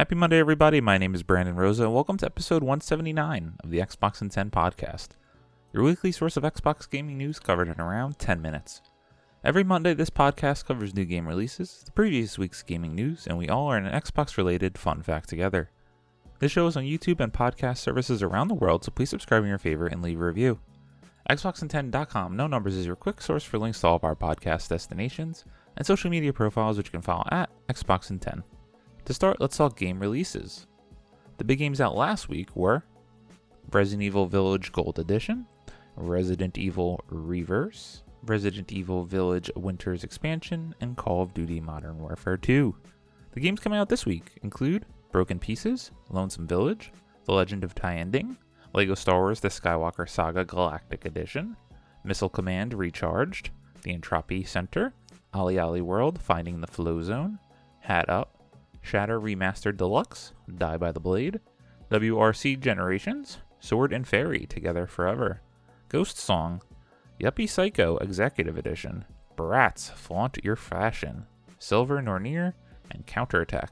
Happy Monday, everybody. My name is Brandon Rosa, and welcome to episode 179 of the Xbox in 10 podcast, your weekly source of Xbox gaming news covered in around 10 minutes. Every Monday, this podcast covers new game releases, the previous week's gaming news, and we all learn an Xbox-related fun fact together. This show is on YouTube and podcast services around the world, so please subscribe in your favorite and leave a review. Xboxin10.com, no numbers, is your quick source for links to all of our podcast destinations and social media profiles, which you can follow at Xboxin10. To start, let's talk game releases. The big games out last week were Resident Evil Village Gold Edition, Resident Evil Reverse, Resident Evil Village Winter's Expansion, and Call of Duty Modern Warfare 2. The games coming out this week include Broken Pieces, Lonesome Village, The Legend of Tyr Ending, LEGO Star Wars The Skywalker Saga Galactic Edition, Missile Command Recharged, The Entropy Center, Ali Ali World, Finding the Flow Zone, Hat Up, Shatter Remastered Deluxe, Die by the Blade, WRC Generations, Sword and Fairy, Together Forever, Ghost Song, Yuppie Psycho Executive Edition, Bratz Flaunt Your Fashion, Silver Nornir, and Counterattack.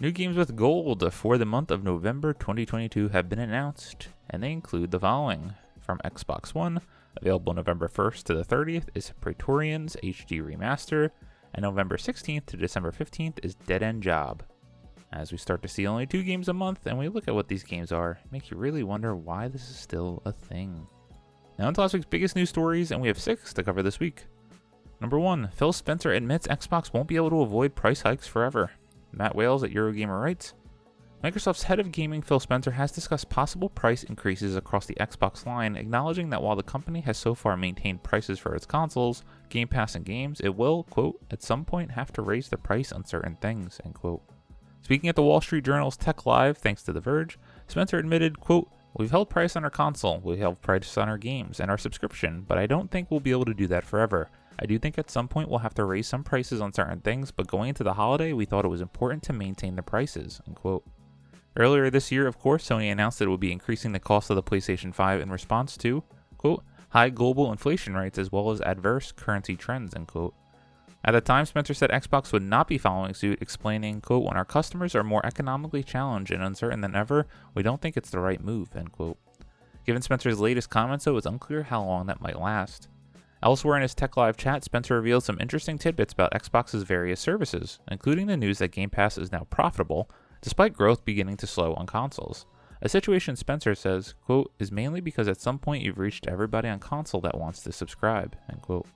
New games with gold for the month of November 2022 have been announced, and they include the following. From Xbox One, available November 1st to the 30th, is Praetorian's HD Remaster, and November 16th to December 15th is Dead End Job. As we start to see only two games a month and we look at what these games are, it makes you really wonder why this is still a thing. Now into last week's biggest news stories, and we have 6 to cover this week. Number 1, Phil Spencer admits Xbox won't be able to avoid price hikes forever. Matt Wales at Eurogamer writes, Microsoft's head of gaming Phil Spencer has discussed possible price increases across the Xbox line, acknowledging that while the company has so far maintained prices for its consoles, Game Pass, and games, it will, quote, at some point have to raise the price on certain things, end quote. Speaking at the Wall Street Journal's Tech Live, thanks to The Verge, Spencer admitted, quote, we've held price on our console, we've held price on our games, and our subscription, but I don't think we'll be able to do that forever. I do think at some point we'll have to raise some prices on certain things, but going into the holiday, we thought it was important to maintain the prices, end quote. Earlier this year, of course, Sony announced that it would be increasing the cost of the PlayStation 5 in response to, quote, high global inflation rates as well as adverse currency trends, end quote. At the time, Spencer said Xbox would not be following suit, explaining, quote, when our customers are more economically challenged and uncertain than ever, we don't think it's the right move, end quote. Given Spencer's latest comments, though, it's unclear how long that might last. Elsewhere in his Tech Live chat, Spencer revealed some interesting tidbits about Xbox's various services, including the news that Game Pass is now profitable, despite growth beginning to slow on consoles. A situation Spencer says, quote, is mainly because at some point you've reached everybody on console that wants to subscribe, end quote.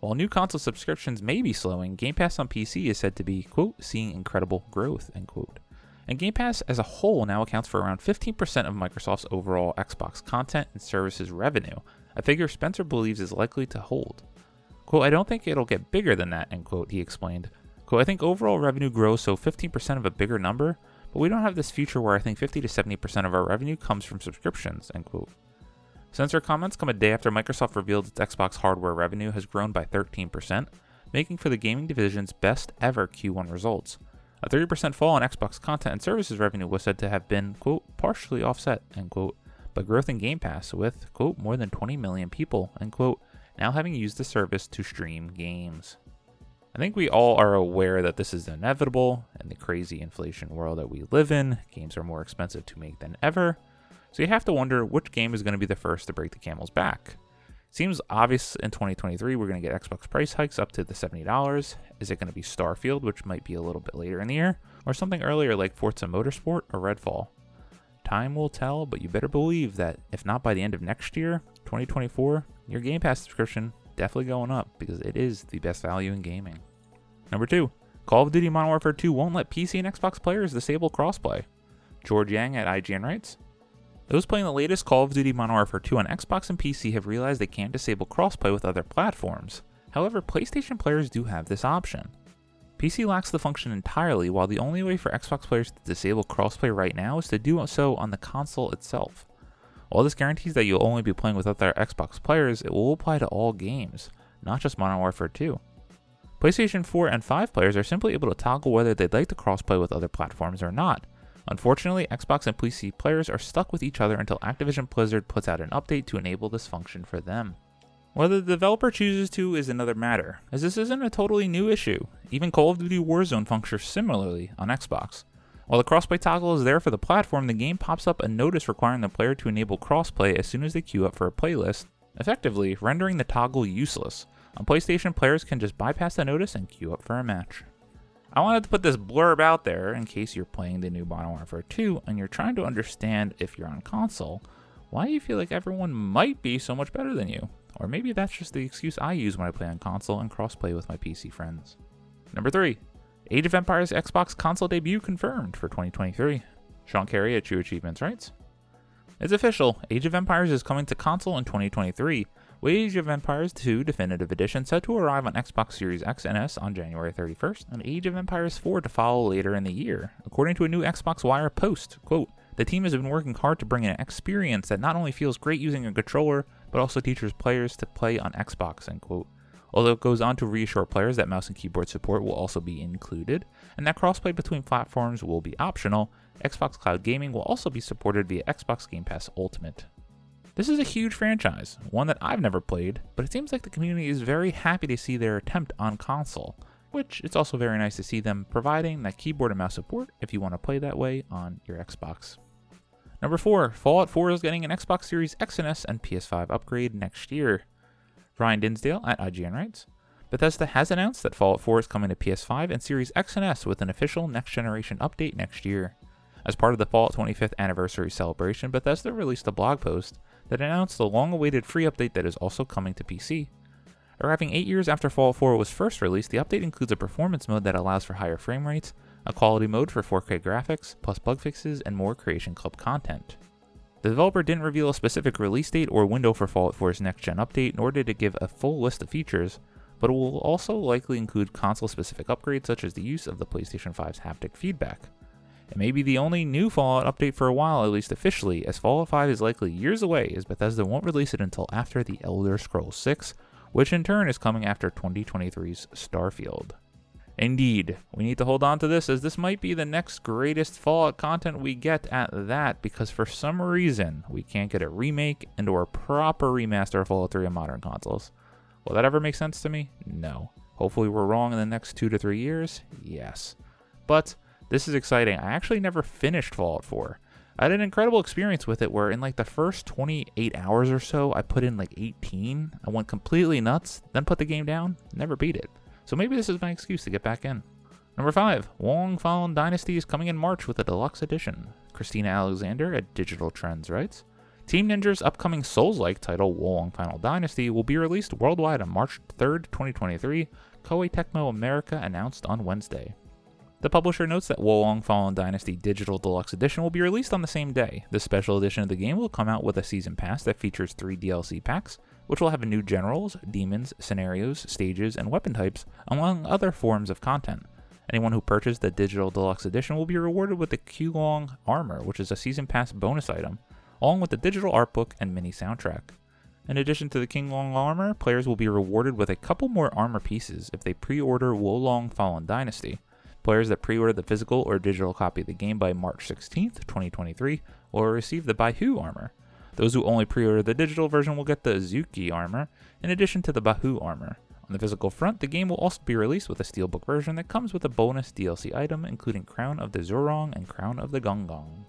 While new console subscriptions may be slowing, Game Pass on PC is said to be, quote, seeing incredible growth, end quote. And Game Pass as a whole now accounts for around 15% of Microsoft's overall Xbox content and services revenue, a figure Spencer believes is likely to hold. Quote, I don't think it'll get bigger than that, end quote, he explained. Quote, I think overall revenue grows, so 15% of a bigger number, but we don't have this future where I think 50 to 70% of our revenue comes from subscriptions, end quote. Spencer comments come a day after Microsoft revealed its Xbox hardware revenue has grown by 13%, making for the gaming division's best ever Q1 results. A 30% fall in Xbox content and services revenue was said to have been, quote, partially offset, end quote, by growth in Game Pass with, quote, more than 20 million people, end quote, now having used the service to stream games. I think we all are aware that this is inevitable in the crazy inflation world that we live in. Games are more expensive to make than ever, so you have to wonder which game is going to be the first to break the camel's back. Seems obvious in 2023 we're going to get Xbox price hikes up to the $70. Is it going to be Starfield, which might be a little bit later in the year, or something earlier like Forza Motorsport or Redfall? Time will tell, but you better believe that if not by the end of next year, 2024, your Game Pass subscription definitely going up because it is the best value in gaming. Number 2, Call of Duty Modern Warfare 2 won't let PC and Xbox players disable crossplay. George Yang at IGN writes, those playing the latest Call of Duty Modern Warfare 2 on Xbox and PC have realized they can't disable crossplay with other platforms. However, PlayStation players do have this option. PC lacks the function entirely, while the only way for Xbox players to disable crossplay right now is to do so on the console itself. While this guarantees that you'll only be playing with other Xbox players, it will apply to all games, not just Modern Warfare 2. PlayStation 4 and 5 players are simply able to toggle whether they'd like to crossplay with other platforms or not. Unfortunately, Xbox and PC players are stuck with each other until Activision Blizzard puts out an update to enable this function for them. Whether the developer chooses to is another matter, as this isn't a totally new issue. Even Call of Duty Warzone functions similarly on Xbox. While the crossplay toggle is there for the platform, the game pops up a notice requiring the player to enable crossplay as soon as they queue up for a playlist, effectively rendering the toggle useless. On PlayStation, players can just bypass the notice and queue up for a match. I wanted to put this blurb out there in case you're playing the new Modern Warfare 2 and you're trying to understand, if you're on console, why you feel like everyone might be so much better than you. Or maybe that's just the excuse I use when I play on console and crossplay with my PC friends. Number 3. Age of Empires Xbox console debut confirmed for 2023. Sean Carey at True Achievements writes, "It's official, Age of Empires is coming to console in 2023, with Age of Empires 2 Definitive Edition set to arrive on Xbox Series X and S on January 31st, and Age of Empires 4 to follow later in the year. According to a new Xbox Wire post, quote, the team has been working hard to bring an experience that not only feels great using a controller, but also teaches players to play on Xbox," end quote. Although it goes on to reassure players that mouse and keyboard support will also be included, and that crossplay between platforms will be optional, Xbox Cloud Gaming will also be supported via Xbox Game Pass Ultimate. This is a huge franchise, one that I've never played, but it seems like the community is very happy to see their attempt on console, which it's also very nice to see them providing that keyboard and mouse support if you want to play that way on your Xbox. Number 4, Fallout 4 is getting an Xbox Series X and S and PS5 upgrade next year. Ryan Dinsdale at IGN writes, "Bethesda has announced that Fallout 4 is coming to PS5 and Series X and S with an official next-generation update next year. As part of the Fallout 25th anniversary celebration, Bethesda released a blog post that announced the long-awaited free update that is also coming to PC. Arriving 8 years after Fallout 4 was first released, the update includes a performance mode that allows for higher frame rates, a quality mode for 4K graphics, plus bug fixes and more Creation Club content. The developer didn't reveal a specific release date or window for Fallout 4's next-gen update, nor did it give a full list of features, but it will also likely include console-specific upgrades such as the use of the PlayStation 5's haptic feedback. It may be the only new Fallout update for a while, at least officially, as Fallout 5 is likely years away, as Bethesda won't release it until after The Elder Scrolls 6, which in turn is coming after 2023's Starfield." Indeed, we need to hold on to this, as this might be the next greatest Fallout content we get at that, because for some reason we can't get a remake and or a proper remaster of Fallout 3 on modern consoles. Will that ever make sense to me? No. Hopefully we're wrong in the next 2 to 3 years? Yes. But this is exciting. I actually never finished Fallout 4. I had an incredible experience with it where in like the first 28 hours or so, I put in like 18, I went completely nuts, then put the game down, never beat it. So maybe this is my excuse to get back in. Number 5, Wo Long Fallen Dynasty is coming in March with a deluxe edition. Christina Alexander at Digital Trends writes, Team Ninja's upcoming Souls-like title, Wo Long Fallen Dynasty, will be released worldwide on March 3rd, 2023, Koei Tecmo America announced on Wednesday. The publisher notes that Wo Long Fallen Dynasty Digital Deluxe Edition will be released on the same day. This special edition of the game will come out with a season pass that features 3 DLC packs, which will have new generals, demons, scenarios, stages, and weapon types, among other forms of content. Anyone who purchased the Digital Deluxe Edition will be rewarded with the Qinglong Armor, which is a season pass bonus item, along with the digital art book and mini soundtrack. In addition to the Qinglong Armor, players will be rewarded with a couple more armor pieces if they pre-order Wo Long Fallen Dynasty. Players that pre-order the physical or digital copy of the game by March 16th, 2023, will receive the Baihu Armor. Those who only pre-order the digital version will get the Azuki Armor, in addition to the Baihu Armor. On the physical front, the game will also be released with a Steelbook version that comes with a bonus DLC item, including Crown of the Zurong and Crown of the Gonggong.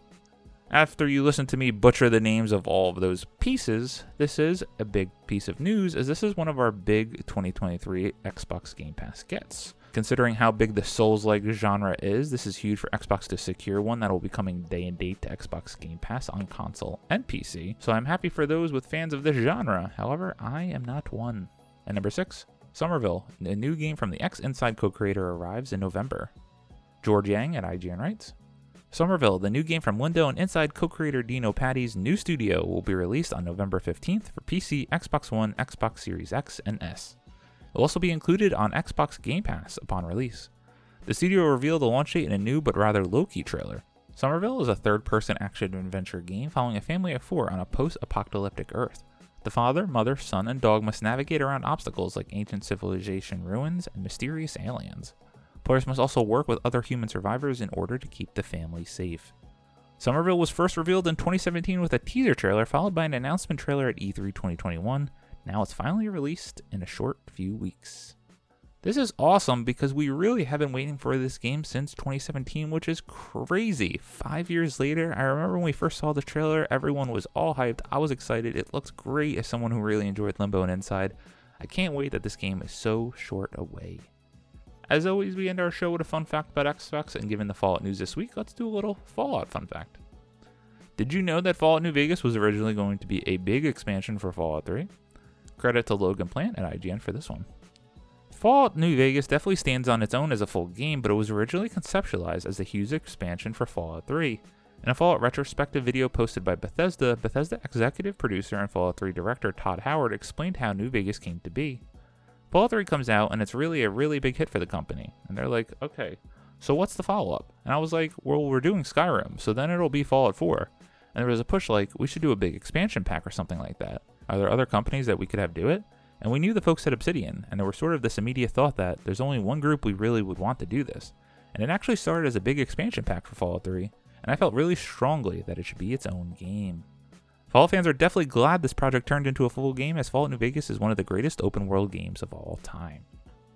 After you listen to me butcher the names of all of those pieces, this is a big piece of news, as this is one of our big 2023 Xbox Game Pass gets. Considering how big the Souls-like genre is, this is huge for Xbox to secure one that will be coming day and date to Xbox Game Pass on console and PC, so I'm happy for those with fans of this genre. However, I am not one. And number 6, Somerville, a new game from the X-Inside co-creator, arrives in November. George Yang at IGN writes, Somerville, the new game from Lindo and Inside co-creator Dino Patti's new studio, will be released on November 15th for PC, Xbox One, Xbox Series X, and S. It will also be included on Xbox Game Pass upon release. The studio revealed the launch date in a new but rather low-key trailer. Somerville is a third-person action-adventure game following a family of 4 on a post-apocalyptic Earth. The father, mother, son, and dog must navigate around obstacles like ancient civilization ruins and mysterious aliens. Players must also work with other human survivors in order to keep the family safe. Somerville was first revealed in 2017 with a teaser trailer, followed by an announcement trailer at E3 2021. Now it's finally released in a short few weeks. This is awesome because we really have been waiting for this game since 2017, which is crazy. 5 years later, I remember when we first saw the trailer, everyone was all hyped. I was excited. It looks great as someone who really enjoyed Limbo and Inside. I can't wait that this game is so short away. As always, we end our show with a fun fact about Xbox, and given the Fallout news this week, let's do a little Fallout fun fact. Did you know that Fallout New Vegas was originally going to be a big expansion for Fallout 3? Credit to Logan Plant and IGN for this one. Fallout New Vegas definitely stands on its own as a full game, but it was originally conceptualized as a huge expansion for Fallout 3. In a Fallout retrospective video posted by Bethesda, Bethesda executive producer and Fallout 3 director Todd Howard explained how New Vegas came to be. Fallout 3 comes out and it's really a really big hit for the company. And they're like, okay, so what's the follow-up? And I was like, well, we're doing Skyrim, so then it'll be Fallout 4. And there was a push like, we should do a big expansion pack or something like that. Are there other companies that we could have do it? And we knew the folks at Obsidian, and there was sort of this immediate thought that there's only one group we really would want to do this. And it actually started as a big expansion pack for Fallout 3, and I felt really strongly that it should be its own game. Fallout fans are definitely glad this project turned into a full game, as Fallout New Vegas is one of the greatest open world games of all time.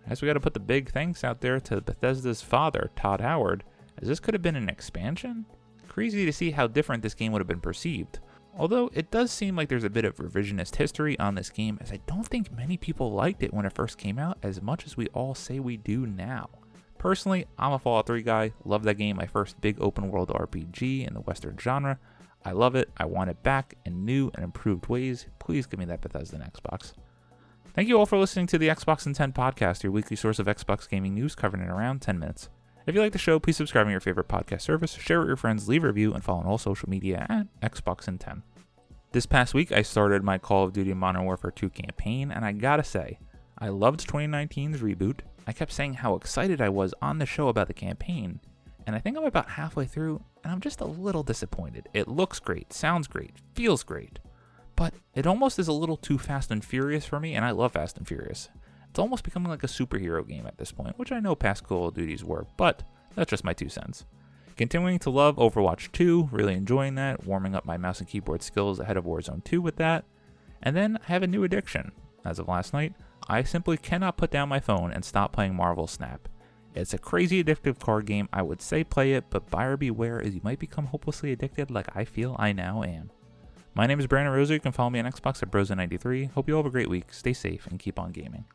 As we gotta put the big thanks out there to Bethesda's father, Todd Howard, as this could have been an expansion? Crazy to see how different this game would have been perceived. Although it does seem like there's a bit of revisionist history on this game, as I don't think many people liked it when it first came out as much as we all say we do now. Personally, I'm a Fallout 3 guy, love that game, my first big open world RPG in the Western genre. I love it, I want it back in new and improved ways. Please give me that Bethesda and Xbox. Thank you all for listening to the Xbox in 10 podcast, your weekly source of Xbox gaming news covered in around 10 minutes. If you like the show, please subscribe on your favorite podcast service, share with your friends, leave a review, and follow on all social media at Xbox in 10. This past week, I started my Call of Duty Modern Warfare 2 campaign, and I gotta say, I loved 2019's reboot. I kept saying how excited I was on the show about the campaign, and I think I'm about halfway through, and I'm just a little disappointed. It looks great, sounds great, feels great, but it almost is a little too Fast and Furious for me, and I love Fast and Furious. It's almost becoming like a superhero game at this point, which I know past Call of Duties were, but that's just my 2 cents. Continuing to love Overwatch 2, really enjoying that, warming up my mouse and keyboard skills ahead of Warzone 2 with that. And then I have a new addiction. As of last night, I simply cannot put down my phone and stop playing Marvel Snap. It's a crazy addictive card game, I would say play it, but buyer beware as you might become hopelessly addicted like I feel I now am. My name is Brandon Rosa, you can follow me on Xbox at Brosa93. Hope you all have a great week, stay safe, and keep on gaming.